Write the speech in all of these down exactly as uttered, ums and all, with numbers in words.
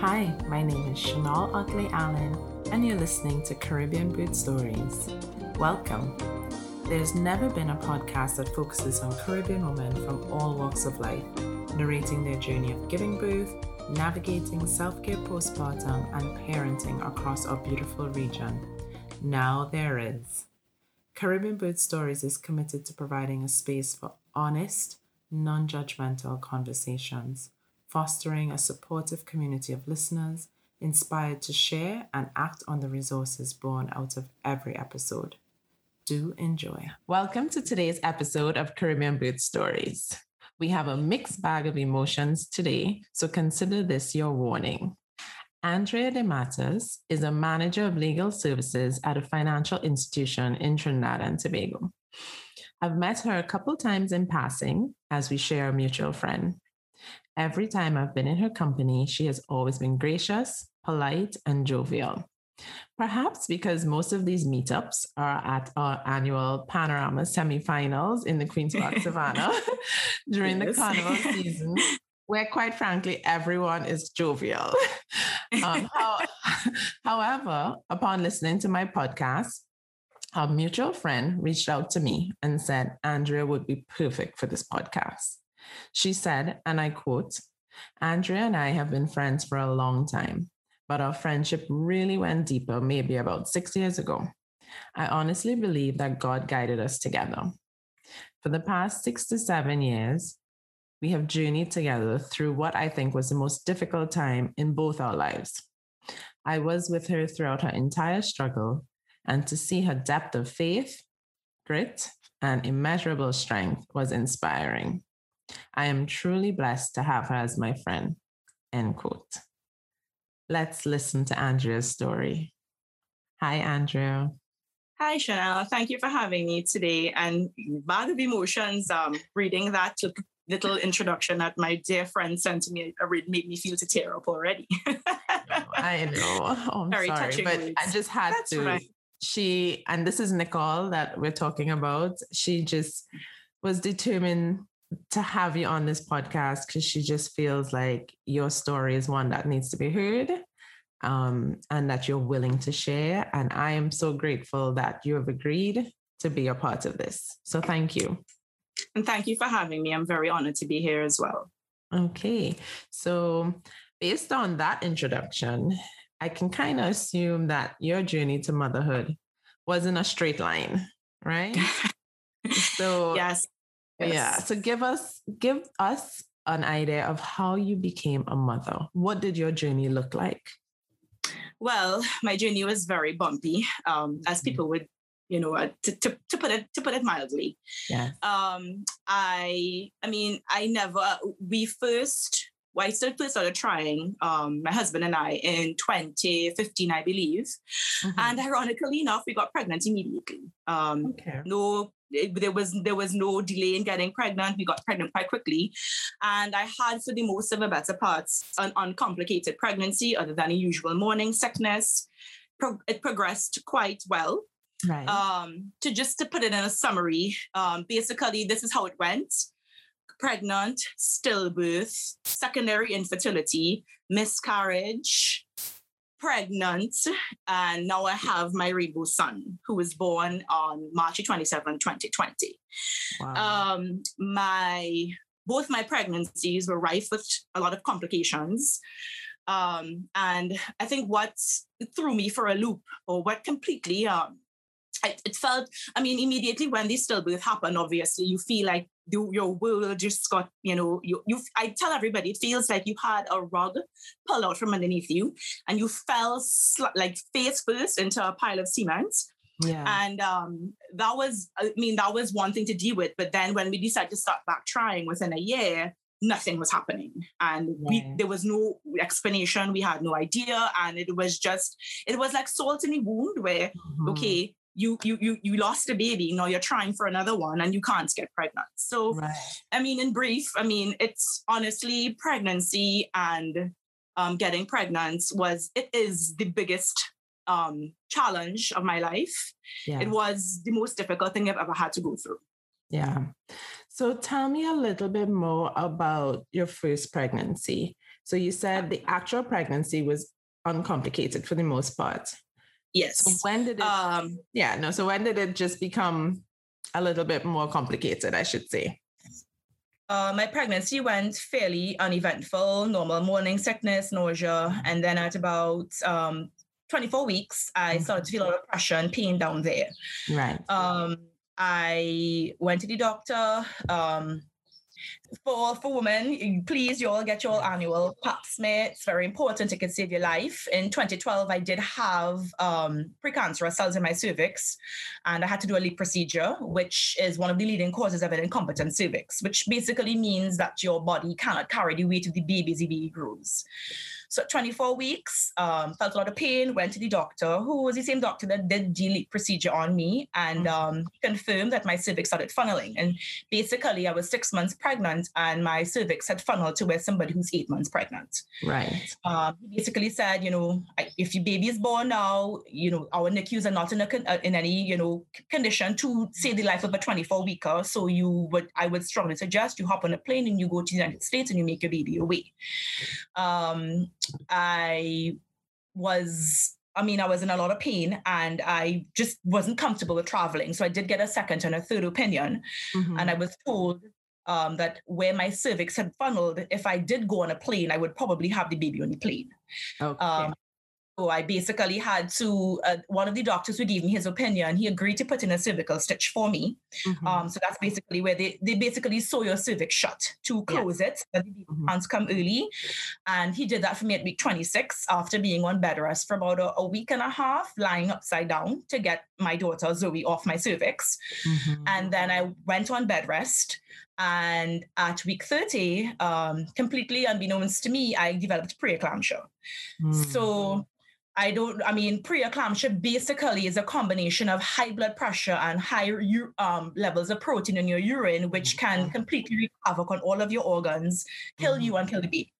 Hi, my name is Chanel Utley-Allen, and you're listening to Caribbean Birth Stories. Welcome. There's never been a podcast that focuses on Caribbean women from all walks of life, narrating their journey of giving birth, navigating self-care postpartum, and parenting across our beautiful region. Now there is. Caribbean Birth Stories is committed to providing a space for honest, non-judgmental conversations, fostering a supportive community of listeners inspired to share and act on the resources born out of every episode. Do enjoy. Welcome to today's episode of Caribbean Birth Stories. We have a mixed bag of emotions today, so consider this your warning. Andrea de Matas is a manager of legal services at a financial institution in Trinidad and Tobago. I've met her a couple times in passing as we share a mutual friend. Every time I've been in her company, she has always been gracious, polite, and jovial. Perhaps because most of these meetups are at our annual Panorama semifinals in the Queen's Park Savannah during yes. the carnival season, where quite frankly, everyone is jovial. Um, how, however, upon listening to my podcast, our mutual friend reached out to me and said Andrea would be perfect for this podcast. She said, and I quote, "Andrea and I have been friends for a long time, but our friendship really went deeper maybe about six years ago. I honestly believe that God guided us together. For the past six to seven years, we have journeyed together through what I think was the most difficult time in both our lives. I was with her throughout her entire struggle, and to see her depth of faith, grit, and immeasurable strength was inspiring. I am truly blessed to have her as my friend," end quote. Let's listen to Andrea's story. Hi, Andrea. Hi, Chanel. Thank you for having me today. And bad of emotions, um, reading that little introduction that my dear friend sent to me made me feel to tear up already. I know. Oh, I'm Very sorry, but words. I just had That's to. Right. She, and this is Nicole that we're talking about, she just was determined to have you on this podcast because she just feels like your story is one that needs to be heard, um, and that you're willing to share. And I am so grateful that you have agreed to be a part of this. So thank you. And thank you for having me. I'm very honored to be here as well. Okay. So based on that introduction, I can kind of assume that your journey to motherhood wasn't a straight line, right? So yes. Yes. Yeah. So give us, give us an idea of how you became a mother. What did your journey look like? Well, my journey was very bumpy, um, as people would, you know, uh, to, to, to put it, to put it mildly. Yeah. Um, I, I mean, I never, we first, well, I still first started trying, um, my husband and I in twenty fifteen, I believe. Mm-hmm. And ironically enough, we got pregnant immediately. Um, okay. No, There was there was no delay in getting pregnant. We got pregnant quite quickly. And I had, for the most of the better parts, an uncomplicated pregnancy other than a usual morning sickness. Pro- it progressed quite well. Right. Um, to just to put it in a summary, um, basically, this is how it went. Pregnant, stillbirth, secondary infertility, miscarriage, pregnant, and now I have my Rebo son, who was born on March twenty-seventh, twenty twenty. Wow. Um, my both my pregnancies were rife with a lot of complications. Um, and I think what threw me for a loop, or what completely, um, I, it felt, I mean, immediately when the stillbirth happened, obviously, you feel like the, your world just got, you know, you, you. I tell everybody, it feels like you had a rug pulled out from underneath you, and you fell sl- like face first into a pile of cement. Yeah. And um, that was, I mean, that was one thing to deal with. But then when we decided to start back trying within a year, nothing was happening. And yeah. we, there was no explanation. We had no idea. And it was just, it was like salt in the wound where, mm-hmm. okay, You, you you you lost a baby, now you're trying for another one and you can't get pregnant. So, right. I mean, in brief, I mean, it's honestly pregnancy and um, getting pregnant was, it is the biggest um, challenge of my life. Yeah. It was the most difficult thing I've ever had to go through. Yeah. So tell me a little bit more about your first pregnancy. So you said the actual pregnancy was uncomplicated for the most part. Yes. So when did it, um, yeah, no. So when did it just become a little bit more complicated, I should say? Uh, my pregnancy went fairly uneventful, normal morning sickness, nausea. And then at about um, twenty-four weeks, I mm-hmm. started to feel a lot of pressure and pain down there. Right. Um, I went to the doctor. Um, for for women, please, you all get your annual pap smear. It's very important. It can save your life. In twenty twelve, I did have um, precancerous cells in my cervix, and I had to do a LEEP procedure, which is one of the leading causes of an incompetent cervix, which basically means that your body cannot carry the weight of the baby as the baby grows. So at twenty-four weeks, um, felt a lot of pain, went to the doctor, who was the same doctor that did the LEEP procedure on me, and um, confirmed that my cervix started funneling. And basically, I was six months pregnant, and my cervix had funneled to where somebody who's eight months pregnant. Right. Um, he basically said, you know, if your baby is born now, you know, our N I C Us are not in, a, in any, you know, condition to save the life of a twenty-four-weeker. So you would, I would strongly suggest you hop on a plane and you go to the United States and you make your baby away. Um... I was, I mean, I was in a lot of pain and I just wasn't comfortable with traveling. So I did get a second and a third opinion. Mm-hmm. And I was told um, that where my cervix had funneled, if I did go on a plane, I would probably have the baby on the plane. Okay. Um, so I basically had to, uh, one of the doctors who gave me his opinion, he agreed to put in a cervical stitch for me. Mm-hmm. Um, so that's basically where they, they basically sew your cervix shut to close yes. it. So the baby mm-hmm. can't come early. And he did that for me at week twenty-six after being on bed rest for about a, a week and a half, lying upside down to get my daughter Zoe off my cervix. Mm-hmm. And then I went on bed rest. And at week thirty, um, completely unbeknownst to me, I developed preeclampsia. Mm-hmm. So I don't, I mean, preeclampsia basically is a combination of high blood pressure and high u- um, levels of protein in your urine, which can completely wreak havoc on all of your organs, kill mm-hmm. you and kill the baby.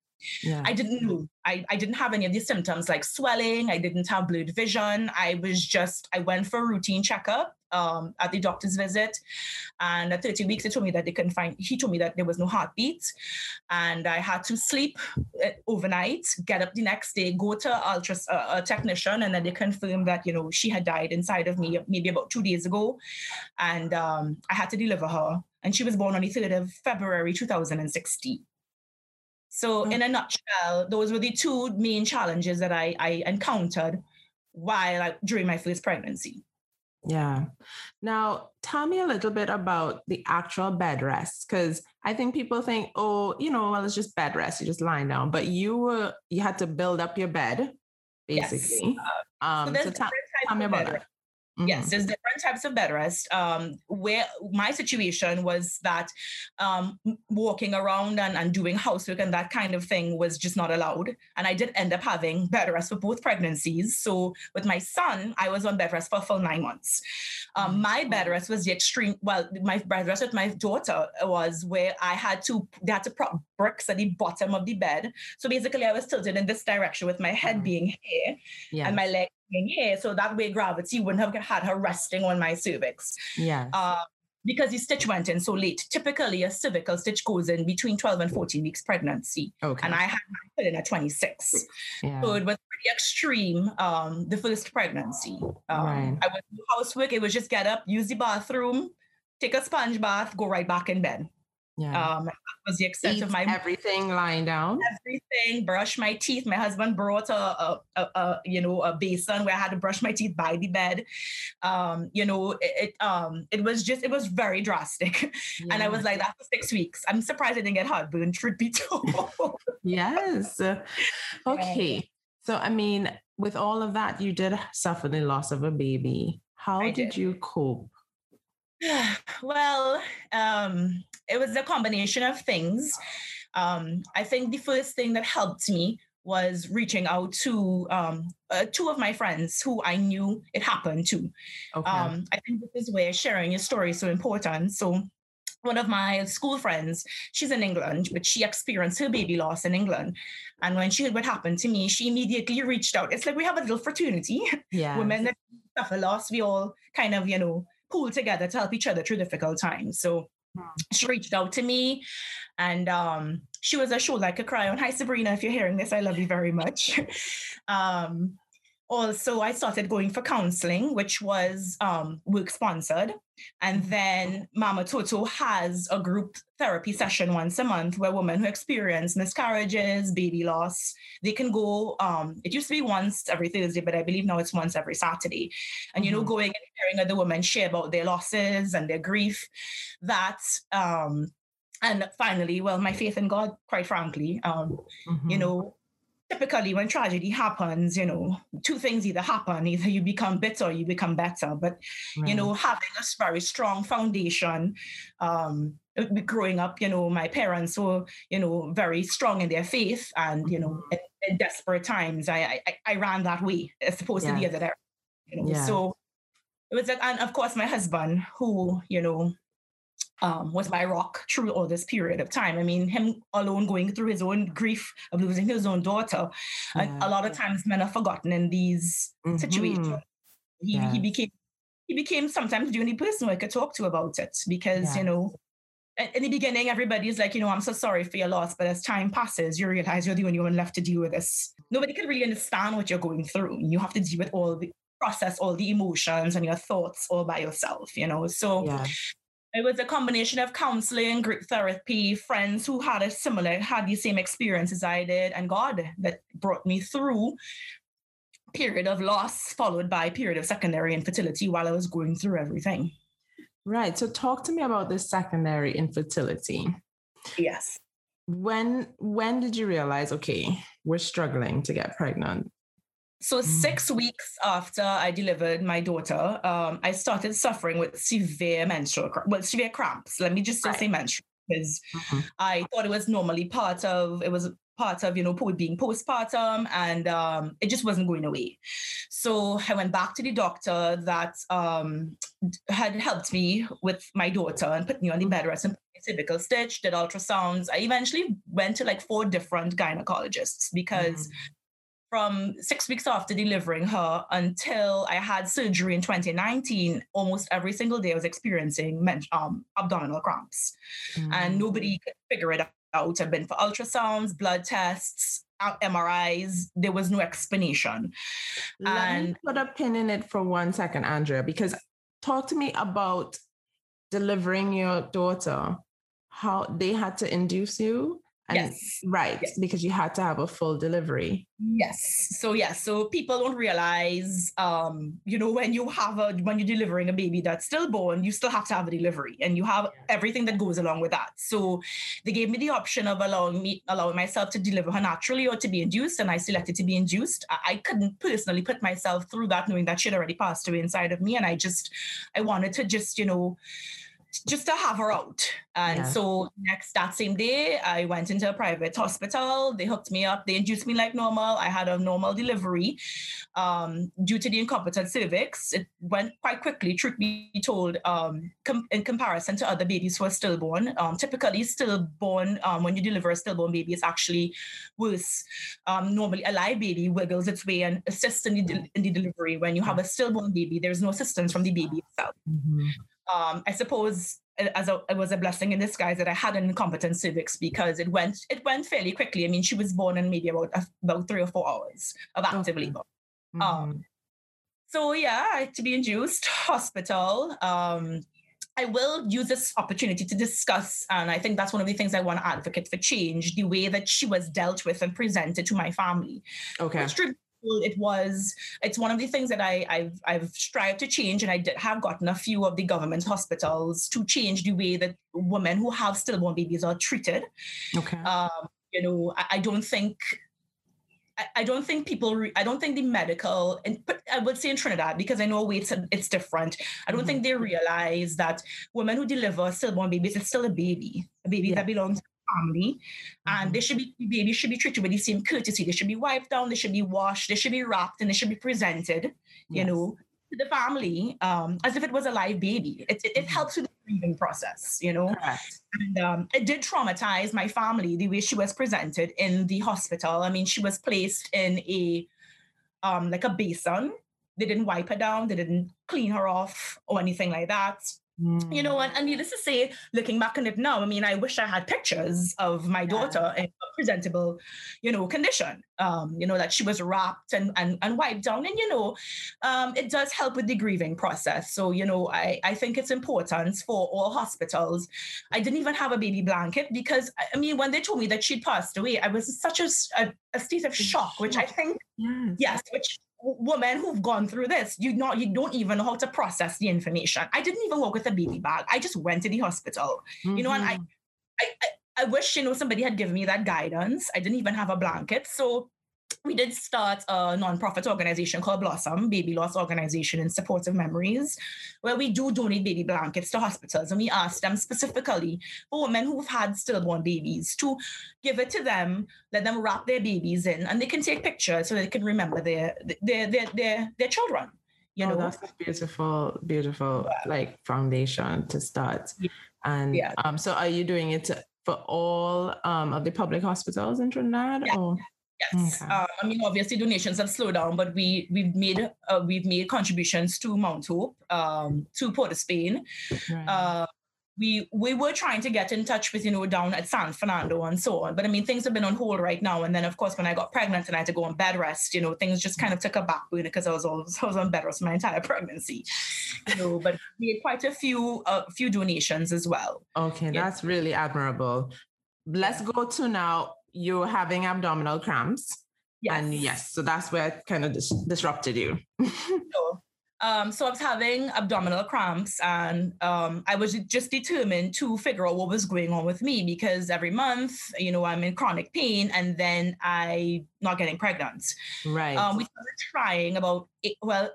Yeah. I didn't know. I, I didn't have any of these symptoms like swelling. I didn't have blurred vision. I was just, I went for a routine checkup um, at the doctor's visit. And at thirty weeks, they told me that they couldn't find, he told me that there was no heartbeat. And I had to sleep overnight, get up the next day, go to ultra, uh, a technician, and then they confirmed that, you know, she had died inside of me maybe about two days ago. And um, I had to deliver her. And she was born on the third of February, two thousand sixteen. So in a nutshell, those were the two main challenges that I, I encountered while I, during my first pregnancy. Yeah. Now, tell me a little bit about the actual bed rest, because I think people think, oh, you know, well, it's just bed rest. You're just lying down. But you were, you had to build up your bed, basically. Yes. Um, so there's so ta- tell me about that. Mm-hmm. Yes, there's different types of bed rest. Um, where my situation was that um, walking around and, and doing housework and that kind of thing was just not allowed. And I did end up having bed rest for both pregnancies. So with my son, I was on bed rest for a full nine months. Um, mm-hmm. My bed rest was the extreme. Well, my bed rest with my daughter was where I had to, they had to prop bricks at the bottom of the bed. So basically I was tilted in this direction with my head mm-hmm. being here yes. and my leg in here, so that way gravity wouldn't have had her resting on my cervix. Yeah. Uh, because the stitch went in so late. Typically, a cervical stitch goes in between twelve and fourteen weeks pregnancy. Okay. And I had put in at twenty-six. Yeah. So it was pretty extreme, um, the first pregnancy. Um, right. I was doing housework. It was just get up, use the bathroom, take a sponge bath, go right back in bed. Yeah. Um, that was the extent Eat of my everything lying down. Everything, brush my teeth. My husband brought a, a, a, a you know a basin where I had to brush my teeth by the bed. Um, you know, it, it um it was just it was very drastic, yeah. and I was like that for six weeks. I'm surprised I didn't get heartburn. Truth be told. Yes. Okay. So I mean, with all of that, you did suffer the loss of a baby. How did. did you cope? Well, um, it was a combination of things. Um, I think the first thing that helped me was reaching out to um, uh, two of my friends who I knew it happened to. Okay. Um, I think this is where sharing your story is so important. So one of my school friends, she's in England, but she experienced her baby loss in England. And when she heard what happened to me, she immediately reached out. It's like we have a little fraternity. Yeah. Women that suffer loss, we all kind of, you know, pool together to help each other through difficult times. So She reached out to me, and um, she was assured I could cry on. Hi, Sabrina, if you're hearing this, I love you very much. um, also, I started going for counseling, which was um, work-sponsored. And then Mama Toto has a group therapy session once a month where women who experience miscarriages, baby loss, they can go. Um, it used to be once every Thursday, but I believe now it's once every Saturday. And, you know, going and hearing other women share about their losses and their grief, that... Um, and finally, well, my faith in God, quite frankly, um, mm-hmm. you know, typically when tragedy happens, you know, two things either happen, either you become bitter or you become better. But, right. you know, having a very strong foundation, um, growing up, you know, my parents were, you know, very strong in their faith. And, you know, in, in desperate times, I, I I ran that way as opposed yes. to the other direction. You know? yes. So it was like, and of course, my husband, who, you know, Um, was my rock through all this period of time. I mean, him alone going through his own grief of losing his own daughter. Yeah. And a lot of times men are forgotten in these mm-hmm. situations. He, yes. he became he became sometimes the only person I could talk to about it because, yes. you know, in the beginning, everybody's like, you know, I'm so sorry for your loss. But as time passes, you realize you're the only one left to deal with this. Nobody can really understand what you're going through. You have to deal with all the, process all the emotions and your thoughts all by yourself, you know. So... Yeah. It was a combination of counseling, group therapy, friends who had a similar, had the same experience as I did, and God that brought me through a period of loss followed by a period of secondary infertility while I was going through everything. Right. So talk to me about this secondary infertility. Yes. When, when did you realize, okay, we're struggling to get pregnant? So six weeks after I delivered my daughter, um, I started suffering with severe menstrual, cr- well, severe cramps. Let me just right. say menstrual, because mm-hmm. I thought it was normally part of, it was part of, you know, being postpartum, and um, it just wasn't going away. So I went back to the doctor that um, had helped me with my daughter and put me on the bed rest and cervical stitch, did ultrasounds. I eventually went to like four different gynecologists because... Mm-hmm. From six weeks after delivering her until I had surgery in twenty nineteen, almost every single day I was experiencing um, abdominal cramps. Mm. And nobody could figure it out. I've been for ultrasounds, blood tests, M R Is. There was no explanation. Let and- me put a pin in it for one second, Andrea, because talk to me about delivering your daughter, how they had to induce you. And yes. Right. Yes. Because you had to have a full delivery. Yes. So, yes. So people don't realize, um, you know, when you have a, when you're delivering a baby that's stillborn, you still have to have a delivery and you have everything that goes along with that. So they gave me the option of allowing me, allowing myself to deliver her naturally or to be induced. And I selected to be induced. I, I couldn't personally put myself through that knowing that she'd already passed away inside of me. And I just, I wanted to just, you know, just to have her out. And yeah. so next, that same day, I went into a private hospital. They hooked me up. They induced me like normal. I had a normal delivery. Um, due to the incompetent cervix, it went quite quickly, truth be told, um, com- in comparison to other babies who are stillborn. Um, typically stillborn, um, when you deliver a stillborn baby, it's actually worse. Um, normally a live baby wiggles its way and assists in the, de- in the delivery. When you have a stillborn baby, there's no assistance from the baby itself. Mm-hmm. Um, I suppose as a, it was a blessing in disguise that I had an incompetent cervix because it went it went fairly quickly. I mean, she was born in maybe about about three or four hours of active okay. labor. Mm-hmm. Um, so yeah, I had to be induced, hospital. Um, I will use this opportunity to discuss, and I think that's one of the things I want to advocate for change: the way that she was dealt with and presented to my family. Okay. It was, it's one of the things that I, I've, I've strived to change, and I did, have gotten a few of the government hospitals to change the way that women who have stillborn babies are treated. Okay. Um, you know, I, I don't think, I, I don't think people, re, I don't think the medical, and but I would say in Trinidad, because I know it's, it's different. I don't mm-hmm. think they realize that women who deliver stillborn babies, it's still a baby, a baby yeah. that belongs to family, and they should be the baby should be treated with the same courtesy. They should be wiped down, they should be washed, they should be wrapped, and they should be presented, you yes. know, to the family um, as if it was a live baby. It, it, it helps with the grieving process, you know. Correct. And um, it did traumatize my family the way she was presented in the hospital. I mean, she was placed in a um, like a basin. They didn't wipe her down, they didn't clean her off or anything like that. Mm. You know, and, and needless to say, looking back on it now, I mean, I wish I had pictures of my yeah. daughter in a presentable, you know, condition, um, you know, that she was wrapped and, and, and wiped down. And, you know, um, it does help with the grieving process. So, you know, I, I think it's important for all hospitals. I didn't even have a baby blanket because, I mean, when they told me that she'd passed away, I was in such a, a, a state of shock, which I think, yes, yes which women who've gone through this, you not, you don't even know how to process the information. I didn't even walk with a baby bag. I just went to the hospital, mm-hmm. you know, and I, I, I wish, you know, somebody had given me that guidance. I didn't even have a blanket. So we did start a nonprofit organization called Blossom Baby Loss Organization in Support of Memories, where we do donate baby blankets to hospitals. And we ask them specifically for women who've had stillborn babies to give it to them, let them wrap their babies in, and they can take pictures so they can remember their their their their, their children. You oh, know, that's a beautiful, beautiful like foundation to start. Yeah. And yeah. um, so are you doing it for all um of the public hospitals in Trinidad? Yeah. Or? Yes, okay. uh, I mean obviously donations have slowed down, but we we've made uh, we've made contributions to Mount Hope, um, to Port of Spain. Right. Uh, we we were trying to get in touch with you know down at San Fernando and so on, but I mean things have been on hold right now. And then of course when I got pregnant and I had to go on bed rest, you know things just kind of took a back burner because I was always I was on bed rest my entire pregnancy. You know, but we made quite a few a uh, few donations as well. Okay, that's know. really admirable. Let's go to now. You're having abdominal cramps. Yes. And yes, so that's where it kind of dis- disrupted you. so, um, so I was having abdominal cramps and um, I was just determined to figure out what was going on with me because every month, you know, I'm in chronic pain and then I not getting pregnant. Right. Um, we started trying about, eight, well,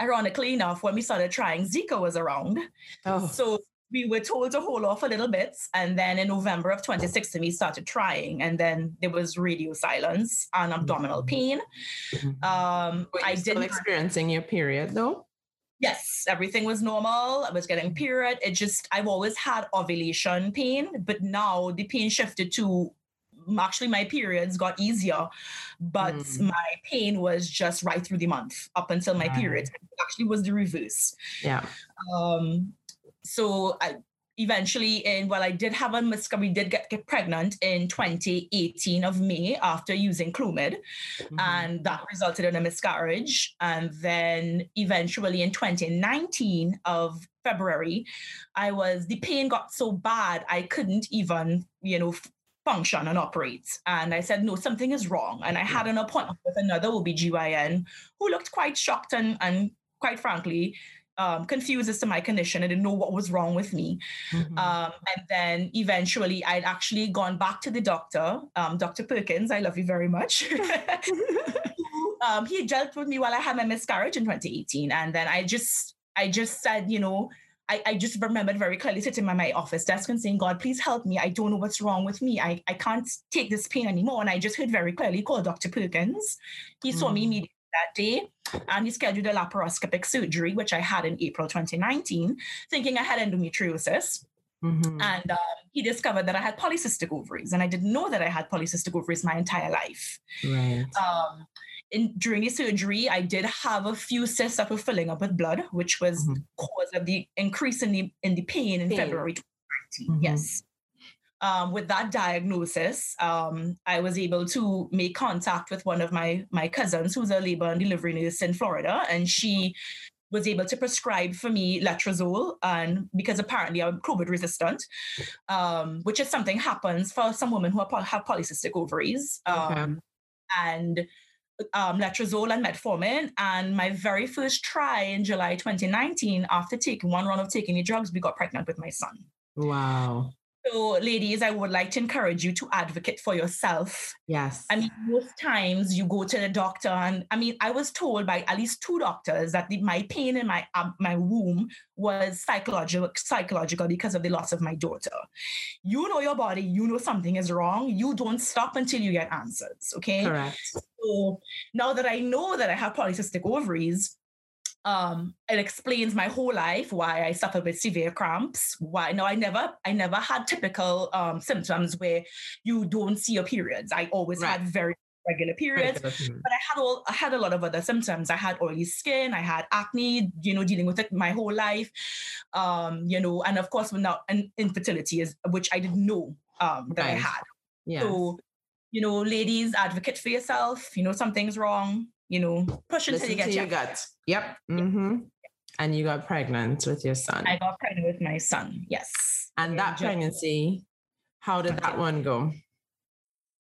ironically enough, when we started trying, Zika was around. Oh. So we were told to hold off a little bit. And then in November of twenty sixteen, we started trying. And then there was radio silence and abdominal pain. Um, Were you I still didn't experiencing your period though? Yes, everything was normal. I was getting period. It just, I've always had ovulation pain, but now the pain shifted to actually my periods got easier, but mm. my pain was just right through the month up until my right. period. It actually was the reverse. Yeah. Um, So I eventually, and well, I did have a miscarriage. We did get, get pregnant in twenty eighteen of May after using Clomid, mm-hmm. and that resulted in a miscarriage. And then eventually in twenty nineteen of February, I was the pain got so bad I couldn't even, you know. function and operate. And I said, no, something is wrong. And I had an appointment with another O B G Y N who looked quite shocked and, and quite frankly, um, confused as to my condition. I didn't know what was wrong with me. Mm-hmm. Um, and then eventually I'd actually gone back to the doctor, um, Doctor Perkins, I love you very much. um, he dealt with me while I had my miscarriage in twenty eighteen. And then I just, I just said, you know, I, I just remembered very clearly sitting at my office desk and saying, God, please help me. I don't know what's wrong with me. I, I can't take this pain anymore. And I just heard very clearly, call Doctor Perkins. He mm. saw me immediately that day and he scheduled a laparoscopic surgery, which I had in April twenty nineteen, thinking I had endometriosis. Mm-hmm. And um, he discovered that I had polycystic ovaries. And I didn't know that I had polycystic ovaries my entire life. Right. Um, In, during the surgery, I did have a few cysts that were filling up with blood, which was mm-hmm. the cause of the increase in the, in the pain in pain. February twenty nineteen. Mm-hmm. Yes. Um, with that diagnosis, um, I was able to make contact with one of my, my cousins who's a labor and delivery nurse in Florida, and she was able to prescribe for me letrozole, and because apparently I'm Clomid resistant, um, which is something happens for some women who are, have polycystic ovaries. Um, okay. And... Um, letrozole and metformin, and my very first try in July twenty nineteen, after taking one round of taking the drugs, we got pregnant with my son. Wow. So ladies, I would like to encourage you to advocate for yourself. Yes. I mean, most times you go to the doctor and I mean, I was told by at least two doctors that the, my pain in my uh, my womb was psychological, psychological because of the loss of my daughter. You know your body, you know something is wrong. You don't stop until you get answers. Okay. Correct. So now that I know that I have polycystic ovaries, Um, it explains my whole life, why I suffer with severe cramps, why, no, I never, I never had typical um, symptoms where you don't see your periods. I always right. had very regular periods, regular period. But I had all I had a lot of other symptoms. I had oily skin, I had acne, you know, dealing with it my whole life, um, you know, and of course, now and infertility is which I didn't know um, that right. I had. Yes. So, you know, ladies, advocate for yourself. You know, something's wrong. You know, push until Listen you get to your gut. Yep. Mm-hmm. Yep. And you got pregnant with your son. I got pregnant with my son. Yes. And that pregnancy, how did that one go?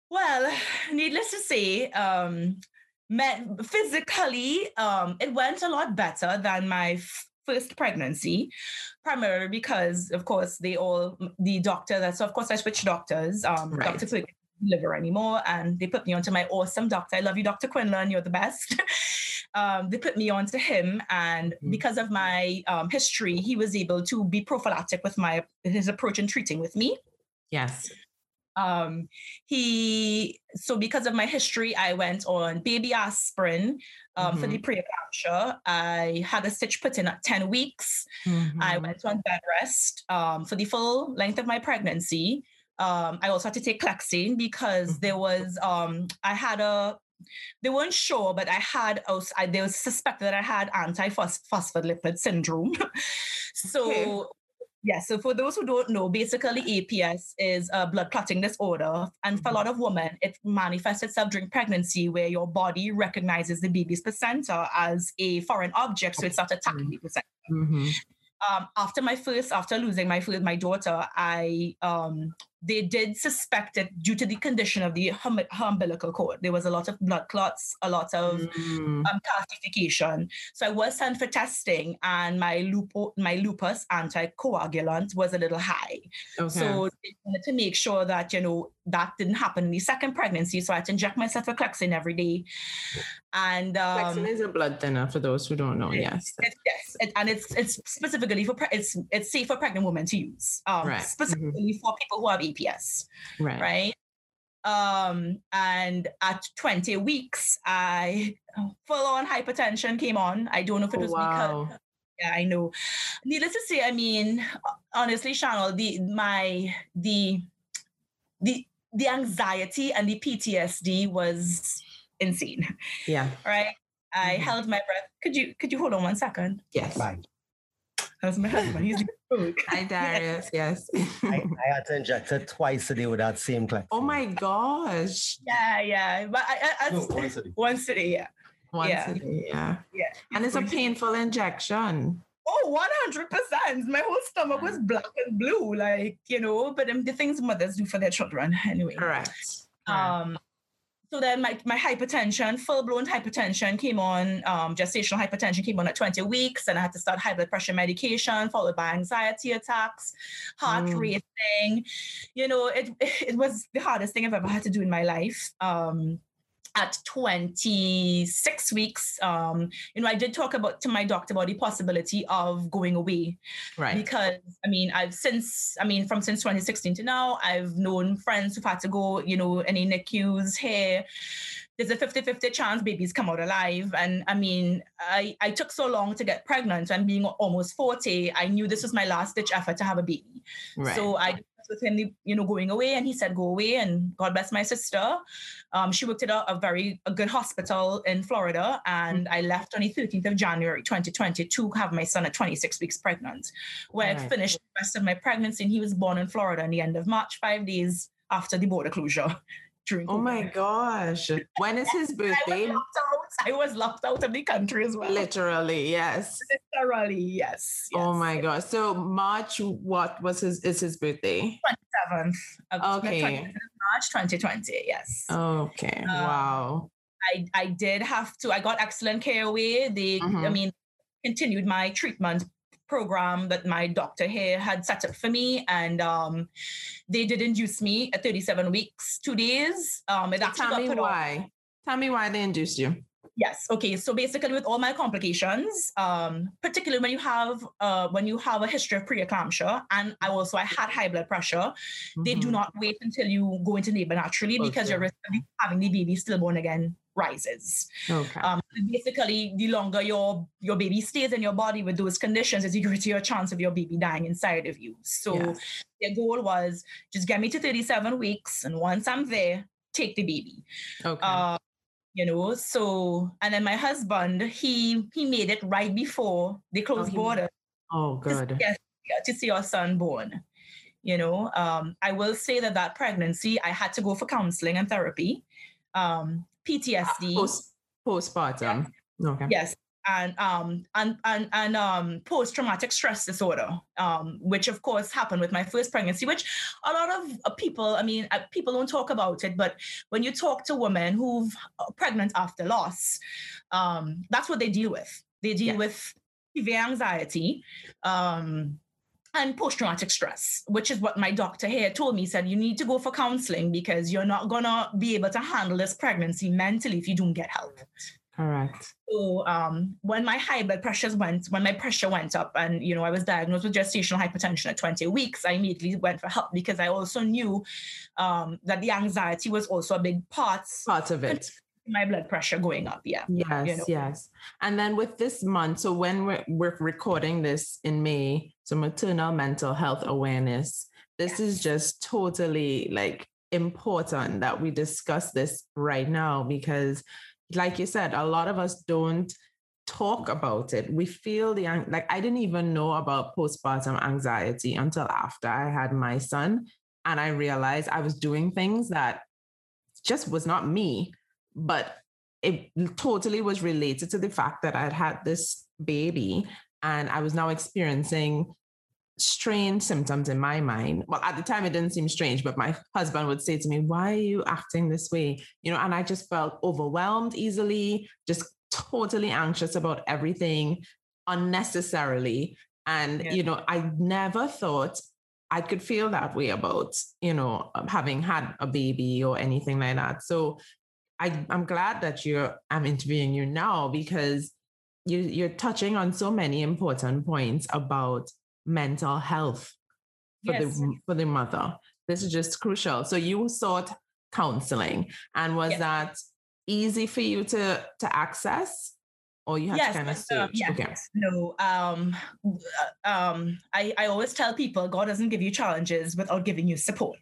Well, needless to say, um, physically, um, it went a lot better than my f- first pregnancy, primarily because, of course, they all, the doctor, that, so of course I switched doctors, um, right. Doctor Perkins didn't deliver anymore, and they put me onto my awesome doctor. I love you, Doctor Quinlan, you're the best. Um, they put me on to him, and mm-hmm. because of my um, history, he was able to be prophylactic with my his approach in treating with me. Yes. Um, he so because of my history, I went on baby aspirin um, mm-hmm. for the preeclampsia. I had a stitch put in at ten weeks. Mm-hmm. I went on bed rest um, for the full length of my pregnancy. Um, I also had to take Clexane because mm-hmm. there was um, I had a. They weren't sure, but I had, I, they suspected that I had anti-phospholipid syndrome. So, okay. yeah, so for those who don't know, basically A P S is a blood clotting disorder. And for a lot of women, it manifests itself during pregnancy where your body recognizes the baby's placenta as a foreign object, so it starts attacking the placenta. Mm-hmm. Um, after my first, after losing my first, my daughter, I um, they did suspect it due to the condition of the hum- umbilical cord. There was a lot of blood clots, a lot of mm. um, calcification. So I was sent for testing, and my lupo- my lupus anticoagulant was a little high. Okay. So they wanted to make sure that, you know, that didn't happen in the second pregnancy. So I had to inject myself with Clexane every day. And um, Clexane is a blood thinner for those who don't know. It, yes. It, yes. It, and it's it's specifically for pre- it's it's safe for pregnant women to use. Um, right. Specifically mm-hmm. for people who have A P S. Right. Right. Um, and at twenty weeks, I full on hypertension came on. I don't know if it was wow. because. Yeah, I know. Needless to say, I mean, honestly, Chanel, the my the the the anxiety and the P T S D was insane. Yeah. Right. I mm-hmm. held my breath. Could you could you hold on one second? Yes. Fine. That was my husband. He's like, hi, Darius. Yes. I, I had to inject it twice a day with that same Clexane. Oh my gosh. Yeah, yeah. But I, I, I no, once a day. Once a day, yeah. Once yeah. a day, yeah. Yeah. And it's a painful injection. Oh, one hundred percent. My whole stomach was black and blue, like, you know, but um, the things mothers do for their children anyway. Correct. Um, yeah. So then my, my hypertension, full-blown hypertension came on, um, gestational hypertension came on at twenty weeks, and I had to start high blood pressure medication followed by anxiety attacks, heart mm. racing. You know, it it was the hardest thing I've ever had to do in my life. Um, at twenty-six weeks, um, you know, I did talk about to my doctor about the possibility of going away. Right. Because, I mean, I've since, I mean, from since twenty sixteen to now, I've known friends who've had to go, you know, any N I C Us here. There's a fifty-fifty chance babies come out alive. And I mean, I, I took so long to get pregnant, and being almost forty, I knew this was my last ditch effort to have a baby. Right. So I with him, you know, going away, and he said, go away. And God bless my sister. Um, she worked at a, a very a good hospital in Florida. And mm-hmm. I left on the thirteenth of January, twenty twenty, to have my son at twenty-six weeks pregnant, where right. I finished the rest of my pregnancy. And he was born in Florida in the end of March, five days after the border closure. During oh my gosh. When is his birthday? I was, I was locked out of the country as well. Literally, yes. Literally, yes. yes. Oh my gosh. So March, what was his is his birthday? twenty-seventh of okay. March twenty twenty, yes. Okay. Um, wow. I, I did have to, I got excellent care away. They mm-hmm. I mean continued my treatment program that my doctor here had set up for me, and um, they did induce me at thirty-seven weeks, two days. Um, it so actually tell got me put why. On. Tell me why they induced you. Yes. Okay. So basically, with all my complications, um, particularly when you have uh, when you have a history of preeclampsia, and I also I had high blood pressure, mm-hmm. they do not wait until you go into labor naturally okay. because your risk of having the baby stillborn again rises. Okay. Um, basically, the longer your your baby stays in your body with those conditions, it's greater your chance of your baby dying inside of you. So yes. their goal was just get me to thirty-seven weeks, and once I'm there, take the baby. Okay. Um, you know, so, and then my husband, he he made it right before they closed oh, border. Oh, good. Yes, to see our son born. You know, um, I will say that that pregnancy, I had to go for counseling and therapy. Um, P T S D. Post, postpartum. Yeah. Okay. Yes. And um and and, and um post-traumatic stress disorder, um, which of course happened with my first pregnancy, which a lot of people, I mean, people don't talk about it, but when you talk to women who've pregnant after loss, um, that's what they deal with. They deal yes. with severe anxiety, um, and post-traumatic stress, which is what my doctor here told me. He said, you need to go for counseling because you're not gonna be able to handle this pregnancy mentally if you don't get help. Correct. So um, when my high blood pressures went, when my pressure went up and, you know, I was diagnosed with gestational hypertension at twenty weeks, I immediately went for help because I also knew um, that the anxiety was also a big part. Part of it. My blood pressure going up. Yeah. Yes. You know? Yes. And then with this month, so when we're, we're recording this in May, so maternal mental health awareness, this yes. is just totally like important that we discuss this right now because like you said, a lot of us don't talk about it. We feel the, like, I didn't even know about postpartum anxiety until after I had my son. And I realized I was doing things that just was not me, but it totally was related to the fact that I'd had this baby and I was now experiencing strange symptoms in my mind. Well, at the time it didn't seem strange, but my husband would say to me, why are you acting this way? You know, and I just felt overwhelmed easily, just totally anxious about everything unnecessarily. And, yeah. you know, I never thought I could feel that way about, you know, having had a baby or anything like that. So I, I'm glad that you're, I'm interviewing you now because you, you're touching on so many important points about mental health for yes. the for the mother. This is just crucial. So you sought counseling, and was yes. that easy for you to to access, or you had yes, to kind of search? Uh, yes. Okay. No. Um. Um. I I always tell people God doesn't give you challenges without giving you support.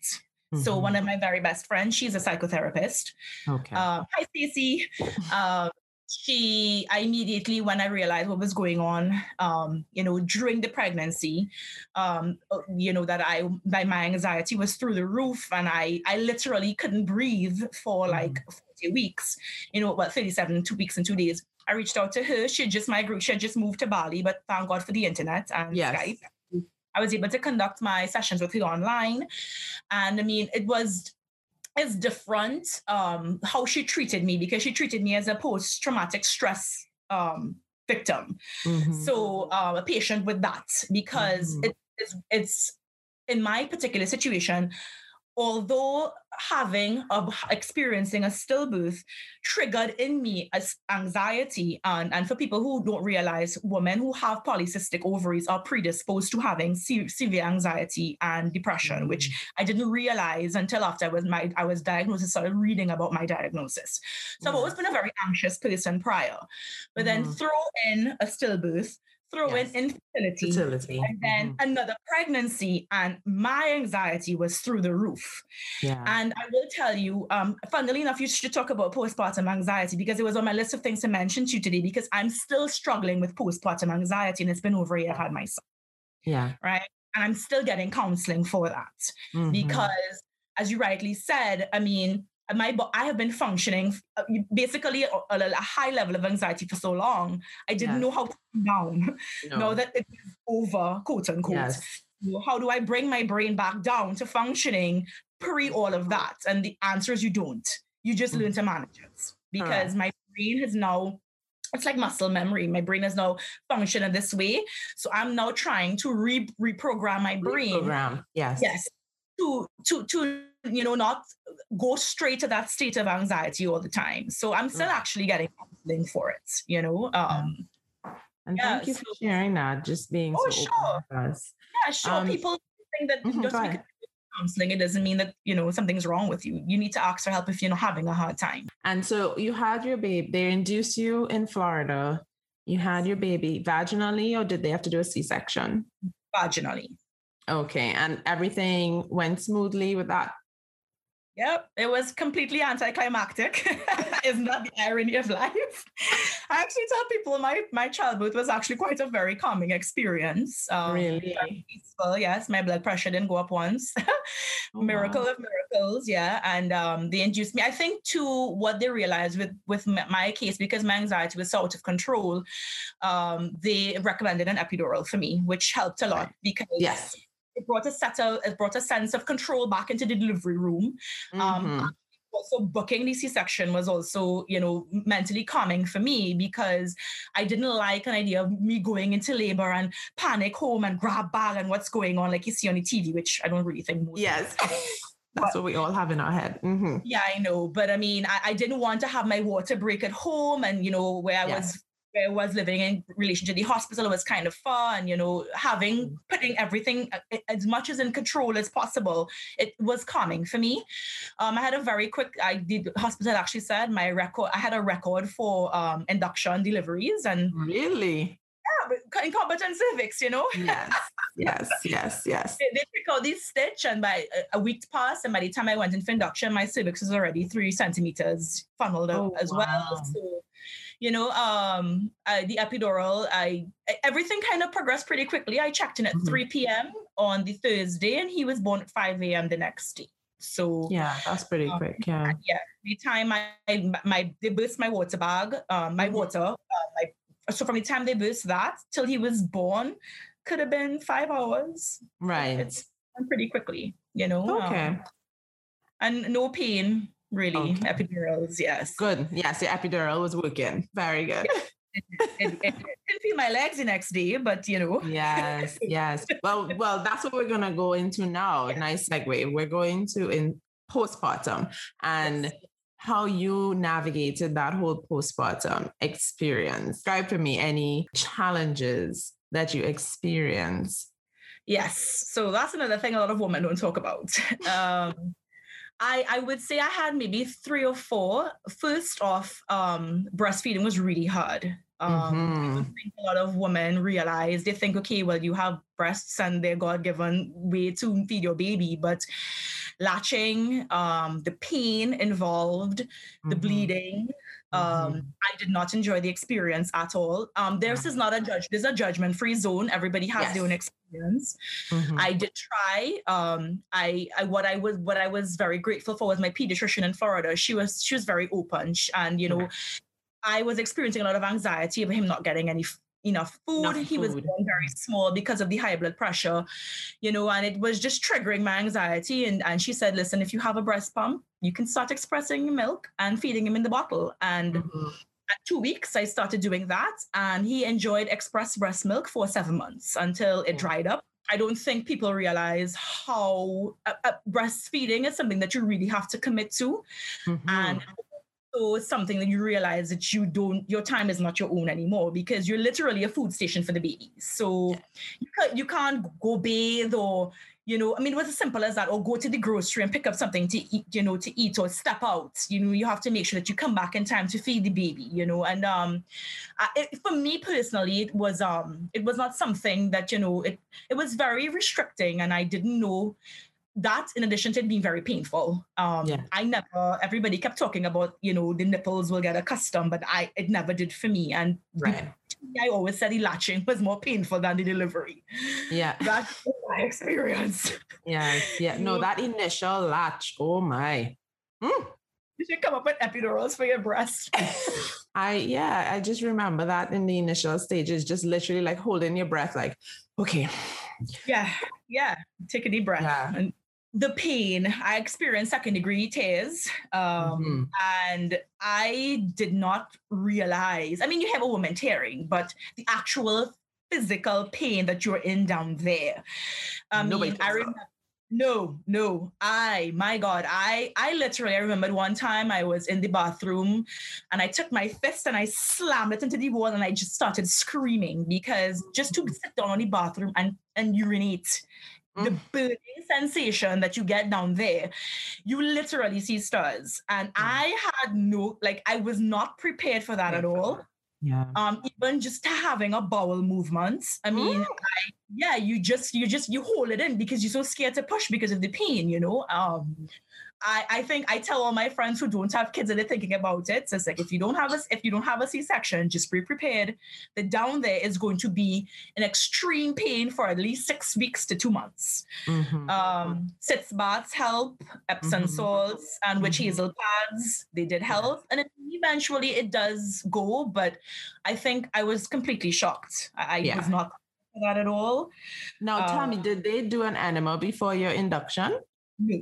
Mm-hmm. So one of my very best friends, she's a psychotherapist. Okay. Uh, hi, Stacey. Um. She, I immediately, when I realized what was going on, um, you know, during the pregnancy, um, you know, that I, that my anxiety was through the roof and I, I literally couldn't breathe for like forty weeks, you know, about thirty-seven, two weeks and two days. I reached out to her. She had just migrated, she had just moved to Bali, but thank God for the internet and yes. Skype. I was able to conduct my sessions with her online. And I mean, it was... It's different um, how she treated me because she treated me as a post-traumatic stress um, victim. Mm-hmm. So uh, a patient with that because mm-hmm. it, it's, it's in my particular situation, although having, a, experiencing a stillbirth triggered in me as anxiety. And, and for people who don't realize, women who have polycystic ovaries are predisposed to having se- severe anxiety and depression, mm-hmm. which I didn't realize until after I was, my, I was diagnosed and started reading about my diagnosis. So mm-hmm. I've always been a very anxious person prior, but mm-hmm. then throw in a stillbirth, throw yes. in infertility, fertility. And then mm-hmm. another pregnancy, and my anxiety was through the roof. Yeah. And I will tell you, um, funnily enough, you should talk about postpartum anxiety because it was on my list of things to mention to you today because I'm still struggling with postpartum anxiety and it's been over a year I've had my son. Yeah. Right. And I'm still getting counseling for that mm-hmm. because, as you rightly said, I mean, My, I have been functioning basically at a high level of anxiety for so long. I didn't yes. know how to calm down. No. Now that it's over, quote unquote. Yes. How do I bring my brain back down to functioning pre all of that? And the answer is you don't. You just mm-hmm. learn to manage it because right. my brain has now, it's like muscle memory. My brain has now functioned in this way. So I'm now trying to re- reprogram my brain. Reprogram, yes. Yes. To, to, to, you know, not go straight to that state of anxiety all the time. So I'm still actually getting counseling for it, you know. Um, and yeah, thank you so, for sharing that, just being oh, so sure. open with us. Yeah, sure. Um, People think that mm-hmm, just because you're counseling, it doesn't mean that, you know, something's wrong with you. You need to ask for help if you're not having a hard time. And so you had your baby, they induced you in Florida. You had your baby vaginally, or did they have to do a C-section? Vaginally. Okay. And everything went smoothly with that? Yep, it was completely anticlimactic. Isn't that the irony of life? I actually tell people my, my childbirth was actually quite a very calming experience. Um, really? Very peaceful, yes. My blood pressure didn't go up once. Oh, miracle wow. of miracles, yeah. And um, they induced me, I think, to what they realized with, with my case, because my anxiety was out of control, um, they recommended an epidural for me, which helped a lot because... Yes. It brought a settle, it brought a sense of control back into the delivery room. Mm-hmm. Um, also booking the C-section was also, you know, mentally calming for me because I didn't like an idea of me going into labor and panic home and grab bag and what's going on like you see on the T V, which I don't really think most yes. That's but, what we all have in our head. Mm-hmm. Yeah, I know. But I mean, I, I didn't want to have my water break at home and, you know, where I yes. was where I was living in relation to the hospital was kind of far, and, you know, having, putting everything as much as in control as possible, it was calming for me. Um, I had a very quick, I did, hospital actually said my record, I had a record for um, induction deliveries and. Really? Yeah, incompetent cervix, you know? Yes, yes, yes, yes. They, they pick out this stitch and by a week passed and by the time I went in for induction, my cervix was already three centimeters funneled out oh, as wow. well. So, you know, um, I, the epidural, I everything kind of progressed pretty quickly. I checked in at mm-hmm. three p.m. on the Thursday and he was born at five a.m. the next day. So yeah, that's pretty um, quick. Yeah, yeah. The time I, my they burst my water bag, um, my mm-hmm. water, uh, my so from the time they burst that till he was born, could have been five hours. Right. It's pretty quickly, you know. Okay. Um, and no pain, really. Okay. Epidurals, yes. Good. Yes, the epidural was working. Very good. Yeah. It, it, it, it didn't feel my legs the next day, but you know. Yes, yes. Well, well, that's what we're going to go into now. Yes. Nice segue. We're going to in postpartum and... Yes. How you navigated that whole postpartum experience. Describe for me any challenges that you experienced. Yes. So that's another thing a lot of women don't talk about. Um, I, I would say I had maybe three or four. First off, um, breastfeeding was really hard. Um, mm-hmm. I think a lot of women realize, they think, okay, well, you have breasts and they're God-given way to feed your baby, but latching, um, the pain involved, mm-hmm. the bleeding, um, mm-hmm. I did not enjoy the experience at all. Um, there's is not a judge, there's a judgment-free zone. Everybody has yes. their own experience. Mm-hmm. I did try. Um, I, I, what I was, what I was very grateful for was my pediatrician in Florida. She was, she was very open and, you know, mm-hmm. I was experiencing a lot of anxiety over him not getting any enough food. Enough he food. was born very small because of the high blood pressure, you know, and it was just triggering my anxiety. And, and she said, listen, if you have a breast pump, you can start expressing milk and feeding him in the bottle. And mm-hmm. at two weeks, I started doing that. And he enjoyed express breast milk for seven months until it mm-hmm. dried up. I don't think people realize how uh, uh, breastfeeding is something that you really have to commit to. Mm-hmm. And so it's something that you realize that you don't, your time is not your own anymore because you're literally a food station for the baby. So yeah. you, can't, you can't go bathe or, you know, I mean, it was as simple as that, or go to the grocery and pick up something to eat, you know, to eat or step out. You know, you have to make sure that you come back in time to feed the baby, you know. And um, I, it, for me personally, it was um, it was not something that, you know, it, it was very restricting and I didn't know. That, in addition to it being very painful, um, yeah. I never, everybody kept talking about, you know, the nipples will get accustomed, but I, it never did for me. And right. I always said the latching was more painful than the delivery. Yeah. That's my experience. Yeah. Yeah. No, that initial latch. Oh my. Mm. You should come up with epidurals for your breast. I, yeah, I just remember that in the initial stages, just literally like holding your breath, like, okay. Yeah. Yeah. Take a deep breath. Yeah. And the pain, I experienced second degree tears. Um, mm-hmm. And I did not realize, I mean, you have a woman tearing, but the actual physical pain that you're in down there. I Nobody mean, I remember. That. No, no. I, my God, I, I literally, I remembered one time I was in the bathroom and I took my fist and I slammed it into the wall and I just started screaming because just to sit down on the bathroom and, and urinate, mm. the burning sensation that you get down there, you literally see stars. And mm. I had no, like, I was not prepared for that at all. Yeah. Um, even just having a bowel movement. I mean, mm. I, yeah, you just, you just, you hold it in because you're so scared to push because of the pain, you know? Um, I, I think I tell all my friends who don't have kids and they're thinking about it. So it's like, if you don't have a, if you don't have a C-section, just be prepared that down there is going to be an extreme pain for at least six weeks to two months. Mm-hmm. Um, sitz baths help, Epsom mm-hmm. salts and witch mm-hmm. hazel pads, they did help. And it, eventually it does go, but I think I was completely shocked. I, I yeah. was not that at all. Now, um, tell me, did they do an enema before your induction? No.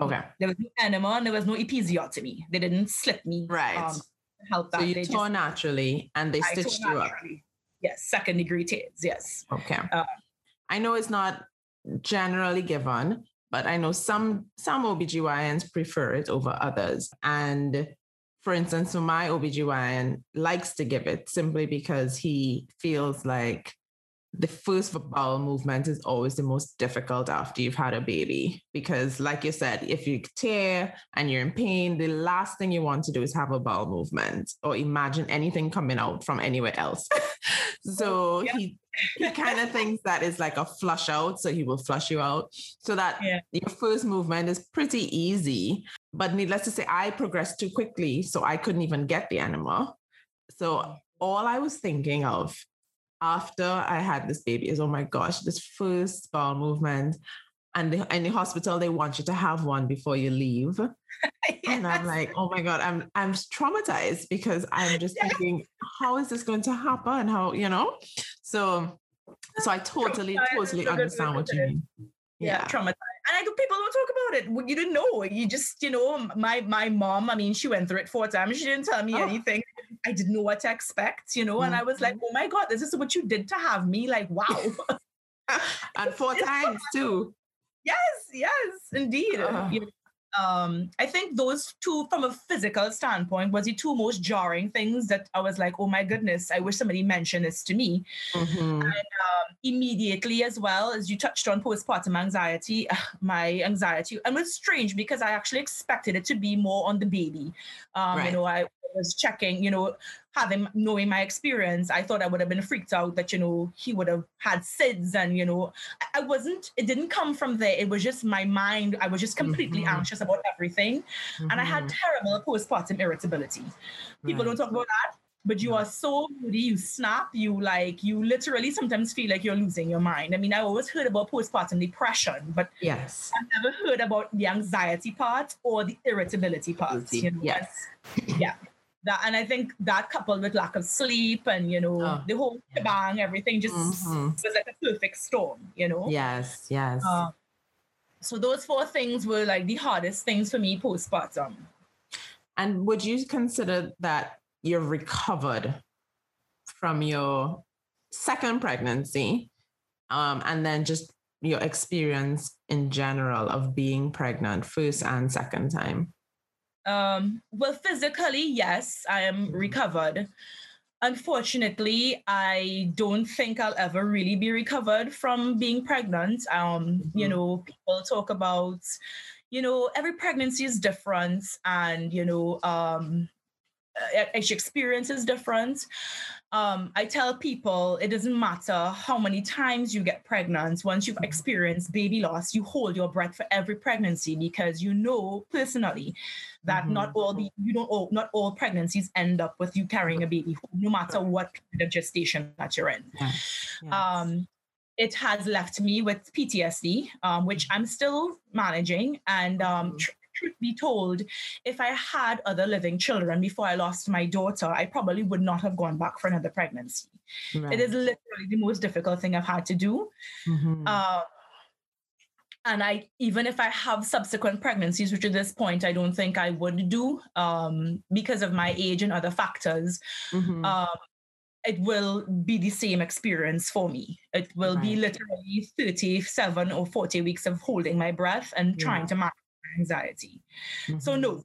Okay. There was no enema and there was no episiotomy. They didn't slip me. Right. Um, help that. So you they tore just, naturally and they I stitched you up. Yes. Second degree tears. Yes. Okay. Uh, I know it's not generally given, but I know some, some O B G Y Ns prefer it over others. And for instance, my O B G Y N likes to give it simply because he feels like the first bowel movement is always the most difficult after you've had a baby, because like you said, if you tear and you're in pain, the last thing you want to do is have a bowel movement or imagine anything coming out from anywhere else. So yeah. he, he kind of thinks that is like a flush out. So he will flush you out so that yeah. your first movement is pretty easy, but needless to say, I progressed too quickly. So I couldn't even get the enema. So all I was thinking of after I had this baby is, oh my gosh, this first bowel movement, and the, in the hospital they want you to have one before you leave. Yes. And I'm like, oh my God, I'm I'm traumatized because I'm just yes. thinking, how is this going to happen? How, you know? So, so I totally, totally understand what you mean. Yeah, yeah. Traumatized. And I do, people don't talk about it. You didn't know. You just, you know, my my mom, I mean, she went through it four times. She didn't tell me oh. anything. I didn't know what to expect, you know? Mm-hmm. And I was like, oh my God, this is what you did to have me. Like, wow. And four times too. Yes, yes, indeed. Uh. You know, um, I think those two, from a physical standpoint, was the two most jarring things that I was like, oh my goodness, I wish somebody mentioned this to me. Mm-hmm. And um, immediately as well, as you touched on postpartum anxiety, my anxiety, and it was strange because I actually expected it to be more on the baby. Um, right. You know, I was checking, you know, having, knowing my experience, I thought I would have been freaked out that, you know, he would have had S I D S and, you know, I wasn't, it didn't come from there. It was just my mind. I was just completely mm-hmm. anxious about everything. Mm-hmm. And I had terrible postpartum irritability. People right. don't talk about that, but you yeah. are so moody, you snap, you like, you literally sometimes feel like you're losing your mind. I mean, I always heard about postpartum depression, but yes, I've never heard about the anxiety part or the irritability part. You know? Yes. Yeah. That, and I think that coupled with lack of sleep and, you know, oh, the whole shebang, yeah. everything just mm-hmm. was like a perfect storm, you know? Yes, yes. Um, so those four things were like the hardest things for me postpartum. And would you consider that you're recovered from your second pregnancy um, and then just your experience in general of being pregnant first and second time? Um, well, physically, yes, I am recovered. Unfortunately, I don't think I'll ever really be recovered from being pregnant. Um, mm-hmm. You know, people talk about, you know, every pregnancy is different and, you know, um, each experience is different. Um, I tell people it doesn't matter how many times you get pregnant. Once you've experienced baby loss, you hold your breath for every pregnancy because you know personally that mm-hmm. not all the you don't all, not all pregnancies end up with you carrying a baby, no matter what period of gestation that you're in. Yes. Yes. Um, it has left me with P T S D, um, which I'm still managing, and um, tr- truth be told, if I had other living children before I lost my daughter, I probably would not have gone back for another pregnancy. Right. It is literally the most difficult thing I've had to do. Mm-hmm. Uh, and I, even if I have subsequent pregnancies, which at this point, I don't think I would do um, because of my age and other factors, mm-hmm. um, it will be the same experience for me. It will right. be literally thirty-seven or forty weeks of holding my breath and yeah. trying to manage anxiety. Mm-hmm. So no,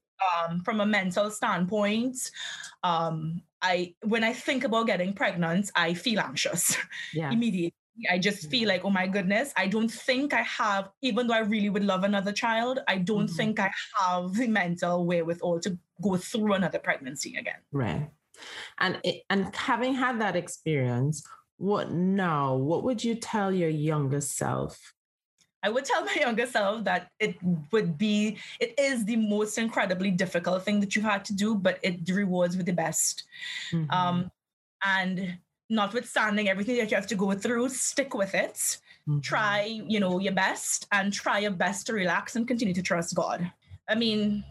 um, from a mental standpoint, um, I when I think about getting pregnant, I feel anxious yeah. immediately. I just feel like, oh my goodness, I don't think I have, even though I really would love another child, I don't mm-hmm. think I have the mental wherewithal to go through another pregnancy again. Right. And it, and having had that experience, what now? What would you tell your younger self? I would tell my younger self that it would be, it is the most incredibly difficult thing that you had to do, but it rewards with the best. Mm-hmm. Um, and notwithstanding everything that you have to go through, stick with it. Mm-hmm. Try, you know, your best, and try your best to relax and continue to trust God. I mean,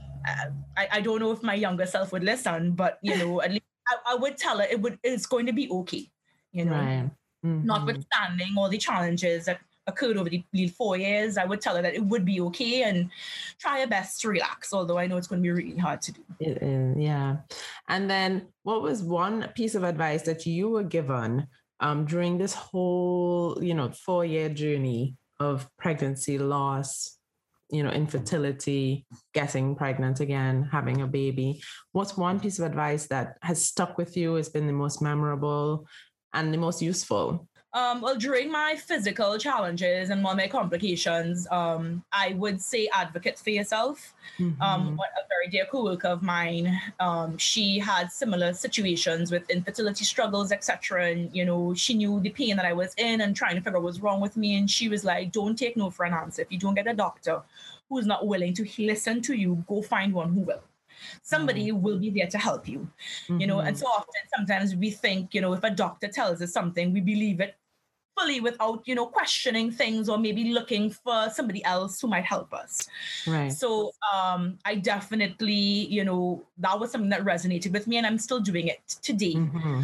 I, I don't know if my younger self would listen, but, you know, at least I, I would tell her it would, it's going to be okay, you know, right. Mm-hmm. Notwithstanding all the challenges that occurred over the four years, I would tell her that it would be okay and try her best to relax, although I know it's going to be really hard to do. It is, yeah. And then what was one piece of advice that you were given um, during this whole, you know, four-year journey of pregnancy, loss, you know, infertility, getting pregnant again, having a baby? What's one piece of advice that has stuck with you, has been the most memorable and the most useful? Um, well, during my physical challenges and all my complications, um, I would say advocate for yourself. Mm-hmm. Um, a very dear co-worker of mine, um, she had similar situations with infertility struggles, et cetera. And, you know, she knew the pain that I was in and trying to figure out what was wrong with me. And she was like, don't take no for an answer. If you don't get a doctor who is not willing to listen to you, go find one who will. Somebody mm-hmm. will be there to help you, you mm-hmm. know. And so often, sometimes we think, you know, if a doctor tells us something, we believe it fully without, you know, questioning things or maybe looking for somebody else who might help us. Right. So um, I definitely, you know, that was something that resonated with me, and I'm still doing it today. Mm-hmm.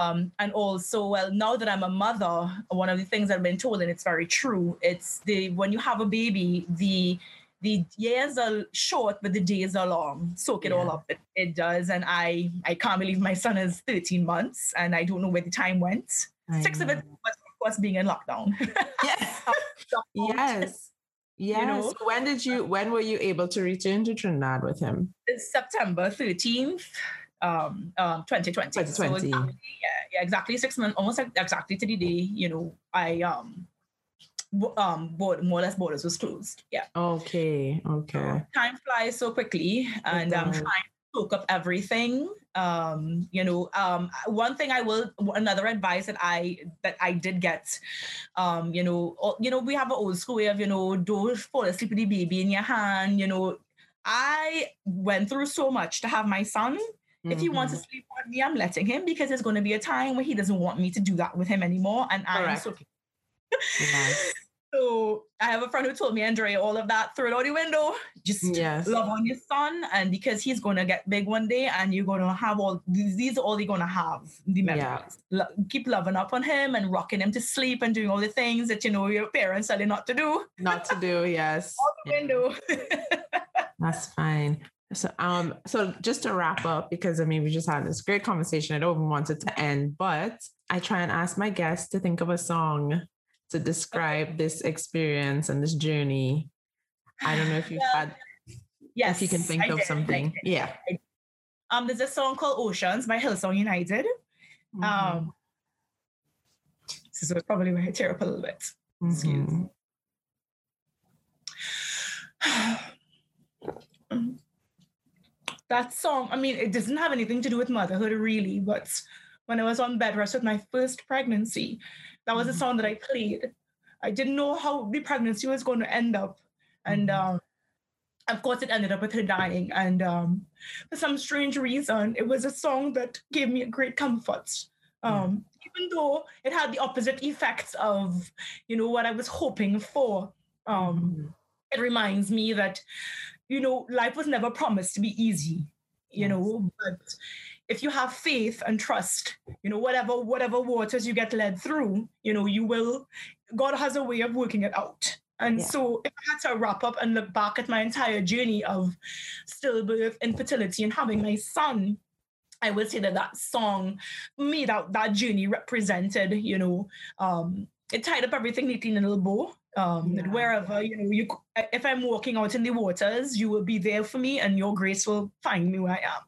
Um, and also, well, now that I'm a mother, one of the things I've been told, and it's very true, it's the when you have a baby, the The years are short, but the days are long. Soak it yeah. all up. It, it does. And I, I can't believe my son is thirteen months and I don't know where the time went. I Six know. Of it was, of course, being in lockdown. Yes. yes. Yes. You know? So when did you, when were you able to return to Trinidad with him? It's September thirteenth. Um, um, twenty twenty. twenty twenty. So exactly, yeah, yeah, exactly six months, almost exactly to the day, you know, I, um, Um, board, more or less borders was closed. Yeah. Okay. Okay. So time flies so quickly, and I'm um, trying to soak up everything. Um, you know, um, one thing I will, another advice that I that I did get, um, you know, all, you know, we have an old school way of, you know, don't fall asleep with the baby in your hand. You know, I went through so much to have my son. Mm-hmm. If he wants to sleep with me, I'm letting him, because there's going to be a time where he doesn't want me to do that with him anymore, and I'm so. Yes. So I have a friend who told me, Andrea, all of that, throw it out the window. Just yes. love on your son, and because he's going to get big one day, and you're going to have all these, these are all you're going to have, the memories. Yeah. Lo- keep loving up on him and rocking him to sleep and doing all the things that, you know, your parents tell you not to do. Not to do, yes. Out the yeah. window. That's fine. So, um, so just to wrap up, because I mean, we just had this great conversation. I don't even want it to end, but I try and ask my guests to think of a song to describe okay. this experience and this journey. I don't know if you've well, had, yes, if you can think I of did, something. Yeah. Um, there's a song called Oceans by Hillsong United. Mm-hmm. Um, this is probably where I tear up a little bit. Excuse me. Mm-hmm. That song, I mean, it doesn't have anything to do with motherhood really, but when I was on bed rest with my first pregnancy, that was the song that I played. I didn't know how the pregnancy was going to end up. And um, of course, it ended up with her dying. And um, for some strange reason, it was a song that gave me a great comfort. Um, yeah. Even though it had the opposite effects of, you know, what I was hoping for. Um, it reminds me that, you know, life was never promised to be easy, you yes. know, but if you have faith and trust, you know, whatever whatever waters you get led through, you know, you will, God has a way of working it out. And yeah. so if I had to wrap up and look back at my entire journey of stillbirth, infertility, and having my son, I would say that that song made out that journey, represented, you know, um, it tied up everything neatly in a little bow. Um, yeah. Wherever, you know, you, if I'm walking out in the waters, you will be there for me, and your grace will find me where I am.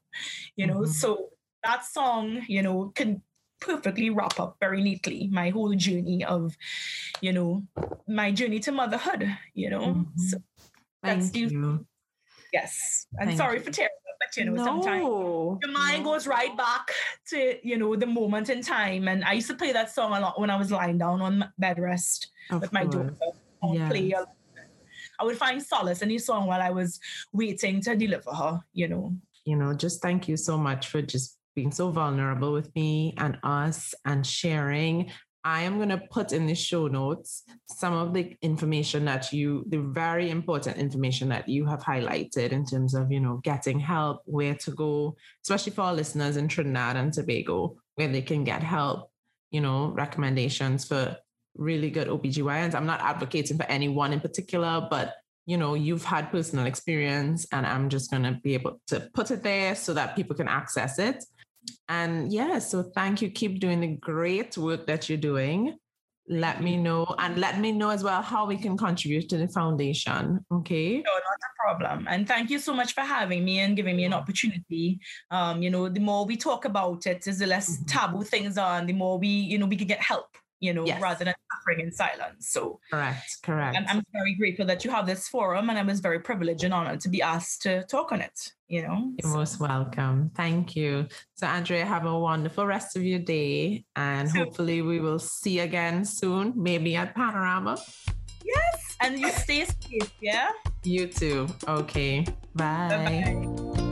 You know, mm-hmm. so that song, you know, can perfectly wrap up very neatly my whole journey of, you know, my journey to motherhood, you know. Mm-hmm. So that's you. Yes. I'm Thank sorry you. For tearing up, but you know, no. sometimes the mind no. goes right back to, you know, the moment in time. And I used to play that song a lot when I was lying down on bed rest of with course. my daughter. I would, yes. play a lot. I would find solace in this song while I was waiting to deliver her, you know. You know, just thank you so much for just being so vulnerable with me and us and sharing. I am going to put in the show notes some of the information that you, the very important information that you have highlighted in terms of, you know, getting help, where to go, especially for our listeners in Trinidad and Tobago, where they can get help, you know, recommendations for really good O B G Y Ns. I'm not advocating for anyone in particular, but, you know, you've had personal experience and I'm just going to be able to put it there so that people can access it. And yeah, so thank you. Keep doing the great work that you're doing. Let me know, and let me know as well how we can contribute to the foundation. Okay. No, not a problem. And thank you so much for having me and giving me an opportunity. Um, you know, the more we talk about it, is the less taboo things are, and the more we, you know, we can get help, you know, yes. rather than suffering in silence. So correct, correct. I'm, I'm very grateful that you have this forum, and I was very privileged and honored to be asked to talk on it, you know. You're so. most welcome. Thank you. So Andrea, have a wonderful rest of your day, and so, hopefully we will see again soon, maybe at Panorama. Yes, and you stay safe, yeah? You too. Okay, bye. Bye-bye.